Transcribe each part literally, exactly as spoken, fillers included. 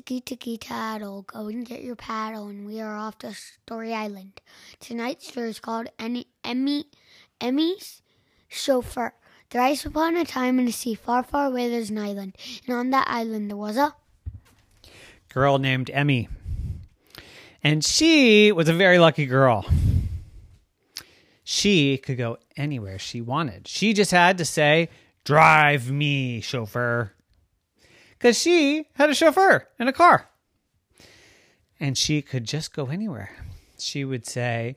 Tiki Tiki Tattle, go and get your paddle, and we are off to Story Island. Tonight's story is called Emmy, Emmy, Emmy's Chauffeur. Thrice upon a time in a sea, far, far away, there's an island, and on that island there was a girl named Emmy, and she was a very lucky girl. She could go anywhere she wanted. She just had to say, "Drive me, chauffeur," because she had a chauffeur and a car. And she could just go anywhere. She would say,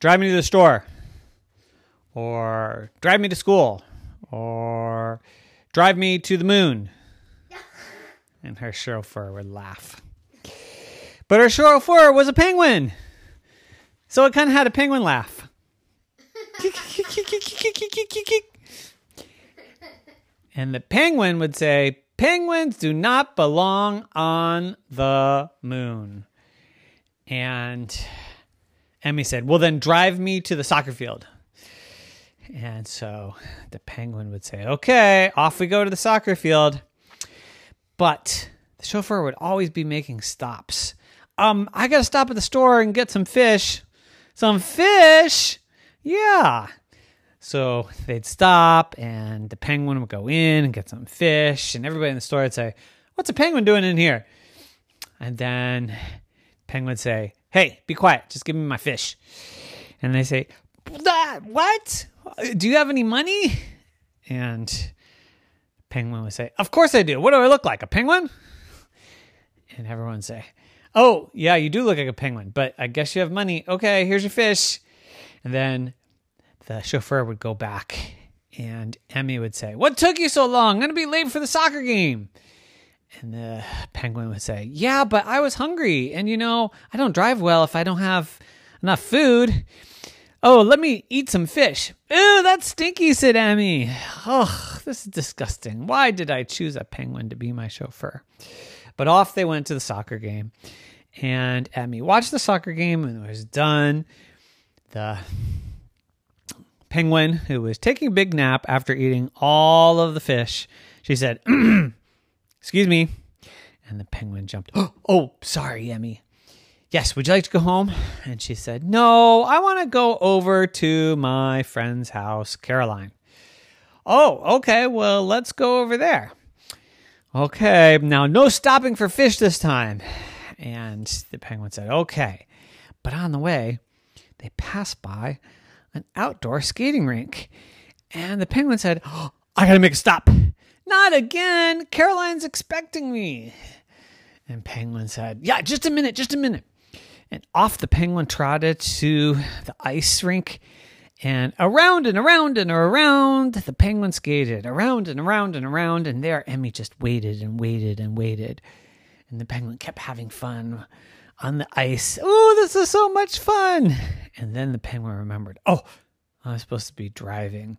drive me to the store, or drive me to school, or drive me to the moon. And her chauffeur would laugh. But her chauffeur was a penguin. So it kind of had a penguin laugh. And the penguin would say, penguins do not belong on the moon. And Emmy said, well, then drive me to the soccer field. And so the penguin would say, okay, off we go to the soccer field. But the chauffeur would always be making stops. Um, I got to stop at the store and get some fish. Some fish? Yeah. So they'd stop, and the penguin would go in and get some fish, and everybody in the store would say, what's a penguin doing in here? And then the penguin would say, hey, be quiet. Just give me my fish. And they say, what? Do you have any money? And the penguin would say, of course I do. What do I look like, a penguin? And everyone would say, oh, yeah, you do look like a penguin, but I guess you have money. Okay, here's your fish. And then the chauffeur would go back, and Emmy would say, what took you so long? I'm going to be late for the soccer game. And the penguin would say, yeah, but I was hungry. And, you know, I don't drive well if I don't have enough food. Oh, let me eat some fish. Ew, that's stinky, said Emmy. Oh, this is disgusting. Why did I choose a penguin to be my chauffeur? But off they went to the soccer game. And Emmy watched the soccer game, and it was done. The penguin, who was taking a big nap after eating all of the fish, she said, excuse me. And the penguin jumped. Oh, oh, sorry, Emmy. Yes, would you like to go home? And she said, no, I want to go over to my friend's house, Caroline. Oh, okay, well, let's go over there. Okay, now no stopping for fish this time. And the penguin said, okay. But on the way, they passed by an outdoor skating rink. And the penguin said, oh, I gotta make a stop. Not again. Caroline's expecting me. And penguin said, yeah, just a minute, just a minute. And off the penguin trotted to the ice rink. And around and around and around, the penguin skated. Around and around and around. And there Emmy just waited and waited and waited. And the penguin kept having fun on the ice. Oh, this is so much fun. And then the penguin remembered, oh, I'm supposed to be driving.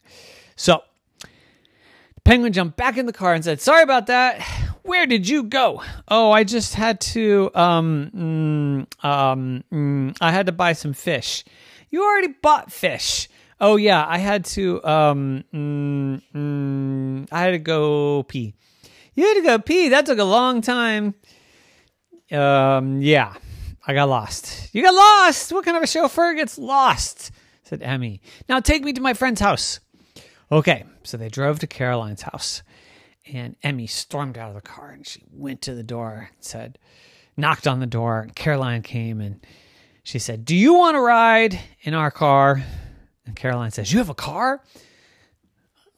So the penguin jumped back in the car and said, sorry about that. Where did you go? Oh, I just had to, um, mm, um, mm, I had to buy some fish. You already bought fish. Oh, yeah, I had to, um, mm, mm, I had to go pee. You had to go pee? That took a long time. Um, yeah. I got lost. You got lost? What kind of a chauffeur gets lost? Said Emmy. Now take me to my friend's house. Okay, so they drove to Caroline's house. And Emmy stormed out of the car, and she went to the door and said, knocked on the door. And Caroline came, and she said, do you want to ride in our car? And Caroline says, you have a car?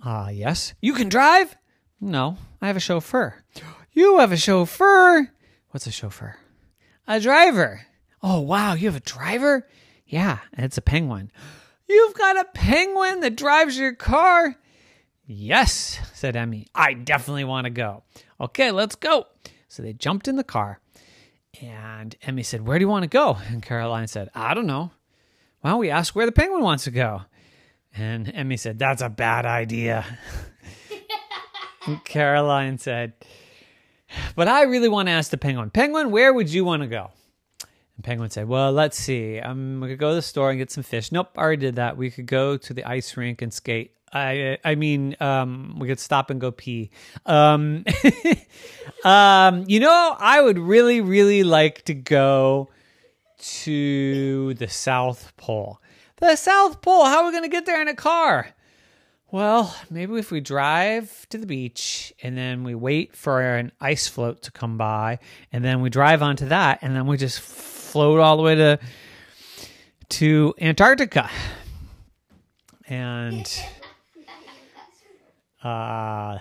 Uh, yes. You can drive? No, I have a chauffeur. You have a chauffeur? What's a chauffeur? A driver. Oh, wow, you have a driver? Yeah, and it's a penguin. You've got a penguin that drives your car? Yes, said Emmy. I definitely want to go. Okay, let's go. So they jumped in the car, and Emmy said, where do you want to go? And Caroline said, I don't know. Why don't we ask where the penguin wants to go? And Emmy said, that's a bad idea. And Caroline said, but I really want to ask the penguin. Penguin, where would you want to go? And Penguin said, well, let's see. I'm going to go to the store and get some fish. Nope, I already did that. We could go to the ice rink and skate. I I mean, um, we could stop and go pee. Um, um, you know, I would really, really like to go to the South Pole. The South Pole, how are we going to get there in a car? Well, maybe if we drive to the beach and then we wait for an ice float to come by and then we drive onto that and then we just float all the way to to Antarctica. And uh,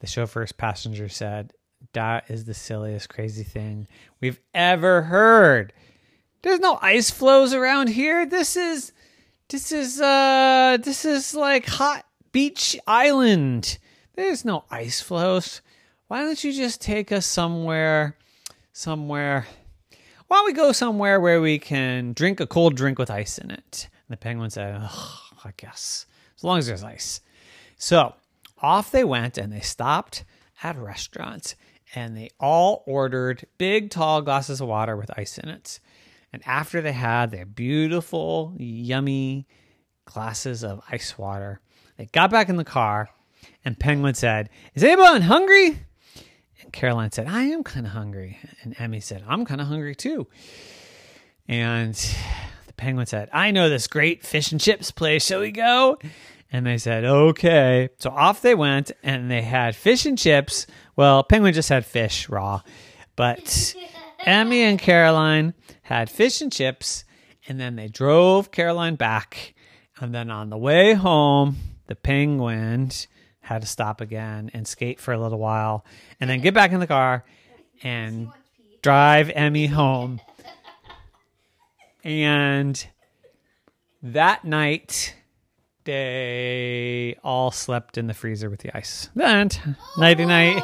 the chauffeur's passenger said, that is the silliest, crazy thing we've ever heard. There's no ice floes around here. This is... This is, uh, this is like hot beach island. There's no ice floes. Why don't you just take us somewhere, somewhere? Why don't we go somewhere where we can drink a cold drink with ice in it? And the penguin said, oh, I guess, as long as there's ice. So off they went and they stopped at restaurants and they all ordered big, tall glasses of water with ice in it. And after they had their beautiful, yummy glasses of ice water, they got back in the car, and Penguin said, is anyone hungry? And Caroline said, I am kind of hungry. And Emmy said, I'm kind of hungry too. And the Penguin said, I know this great fish and chips place. Shall we go? And they said, okay. So off they went, and they had fish and chips. Well, Penguin just had fish raw, but Emmy and Caroline had fish and chips, and then they drove Caroline back. And then on the way home, the penguin had to stop again and skate for a little while, and then get back in the car and drive Emmy home. And that night, they all slept in the freezer with the ice. The end. Nighty-night.